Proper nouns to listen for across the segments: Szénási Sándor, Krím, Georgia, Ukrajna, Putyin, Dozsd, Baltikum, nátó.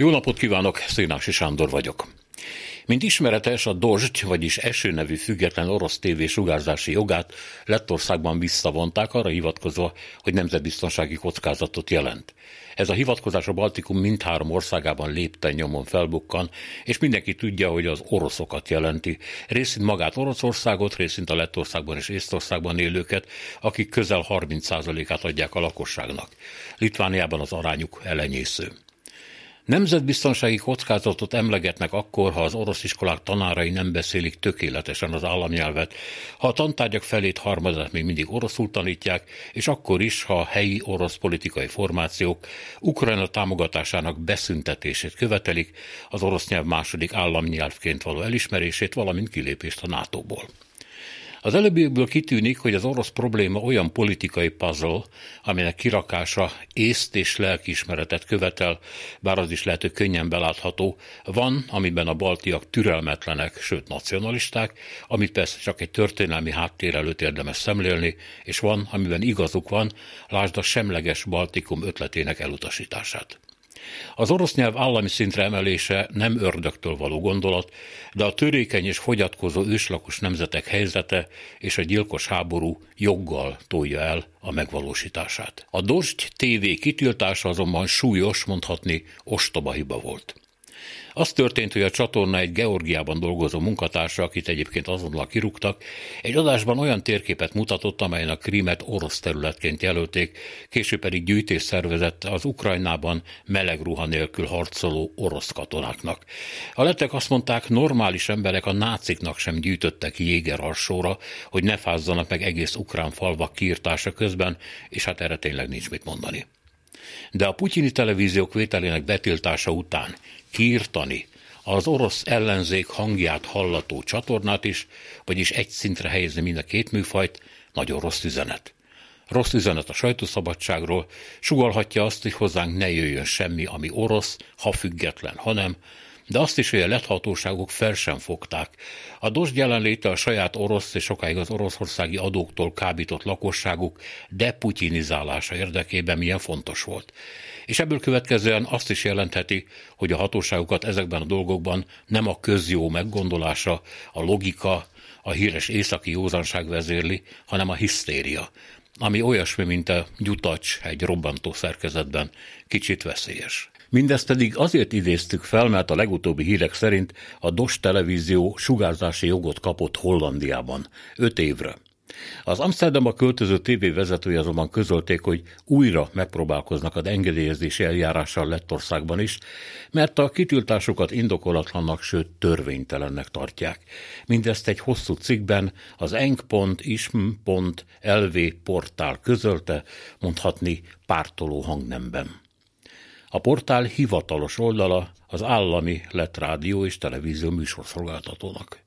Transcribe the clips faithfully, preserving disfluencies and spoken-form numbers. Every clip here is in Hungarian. Jó napot kívánok, Szénási Sándor vagyok. Mint ismeretes, a Dozsd, vagyis Eső nevű független orosz tévé sugárzási jogát Lettországban visszavonták, arra hivatkozva, hogy nemzetbiztonsági kockázatot jelent. Ez a hivatkozás a Baltikum mindhárom országában lépten nyomon felbukkan, és mindenki tudja, hogy az oroszokat jelenti. Részint magát Oroszországot, részint a Lettországban és Észtországban élőket, akik közel harminc százalékát adják a lakosságnak. Litvániában az arányuk elenyésző. Nemzetbiztonsági kockázatot emlegetnek akkor, ha az orosz iskolák tanárai nem beszélik tökéletesen az államnyelvet, ha a tantárgyak felét harmadát még mindig oroszul tanítják, és akkor is, ha a helyi orosz politikai formációk Ukrajna támogatásának beszüntetését követelik, az orosz nyelv második államnyelvként való elismerését, valamint kilépést a nátóból. Az előbbiekből kitűnik, hogy az orosz probléma olyan politikai puzzle, aminek kirakása észt és lelkiismeretet követel, bár az is lehet, hogy könnyen belátható. Van, amiben a baltiak türelmetlenek, sőt nacionalisták, amit persze csak egy történelmi háttér előtt érdemes szemlélni, és van, amiben igazuk van, lásd a semleges Baltikum ötletének elutasítását. Az orosz nyelv állami szintre emelése nem ördögtől való gondolat, de a törékeny és fogyatkozó őslakos nemzetek helyzete és a gyilkos háború joggal tolja el a megvalósítását. A Dozsd té vé kitiltása azonban súlyos, mondhatni ostoba hiba volt. Az történt, hogy a csatorna egy Georgiában dolgozó munkatársa, akit egyébként azonnal kirúgtak, egy adásban olyan térképet mutatott, amelyen a Krímet orosz területként jelölték, később pedig gyűjtés szervezett az Ukrajnában meleg ruha nélkül harcoló orosz katonáknak. A lettek azt mondták, normális emberek a náciknak sem gyűjtöttek jégerharsóra, hogy ne fázzanak meg egész ukrán falvak kiirtása közben, és hát erre tényleg nincs mit mondani. De a putyini televíziók vételének betiltása után kiirtani az orosz ellenzék hangját hallató csatornát is, vagyis egy szintre helyezni mind a két műfajt, nagyon rossz üzenet. Rossz üzenet a sajtószabadságról, sugallhatja azt, hogy hozzánk ne jöjjön semmi, ami orosz, ha független, hanem, de azt is, hogy a lett hatóságok fel sem fogták. A Dozsd jelenléte a saját orosz és sokáig az oroszországi adóktól kábított lakosságuk deputyinizálása érdekében milyen fontos volt. És ebből következően azt is jelentheti, hogy a hatóságokat ezekben a dolgokban nem a közjó meggondolása, a logika, a híres északi józanság vezérli, hanem a hisztéria, ami olyasmi, mint a gyutacs egy robbantó szerkezetben, kicsit veszélyes. Mindezt pedig azért idéztük fel, mert a legutóbbi hírek szerint a Dozsd televízió sugárzási jogot kapott Hollandiában, öt évre. Az Amszterdamba költöző té vé vezetői azonban közölték, hogy újra megpróbálkoznak az engedélyezési eljárással Lettországban is, mert a kitiltásokat indokolatlannak, sőt törvénytelennek tartják. Mindezt egy hosszú cikkben az e n g pont ism pont l v portál közölte, mondhatni pártoló hangnemben. A portál hivatalos oldala az állami lett rádió és televízió műsorszolgáltatónak.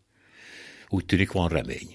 Úgy tűnik, van remény.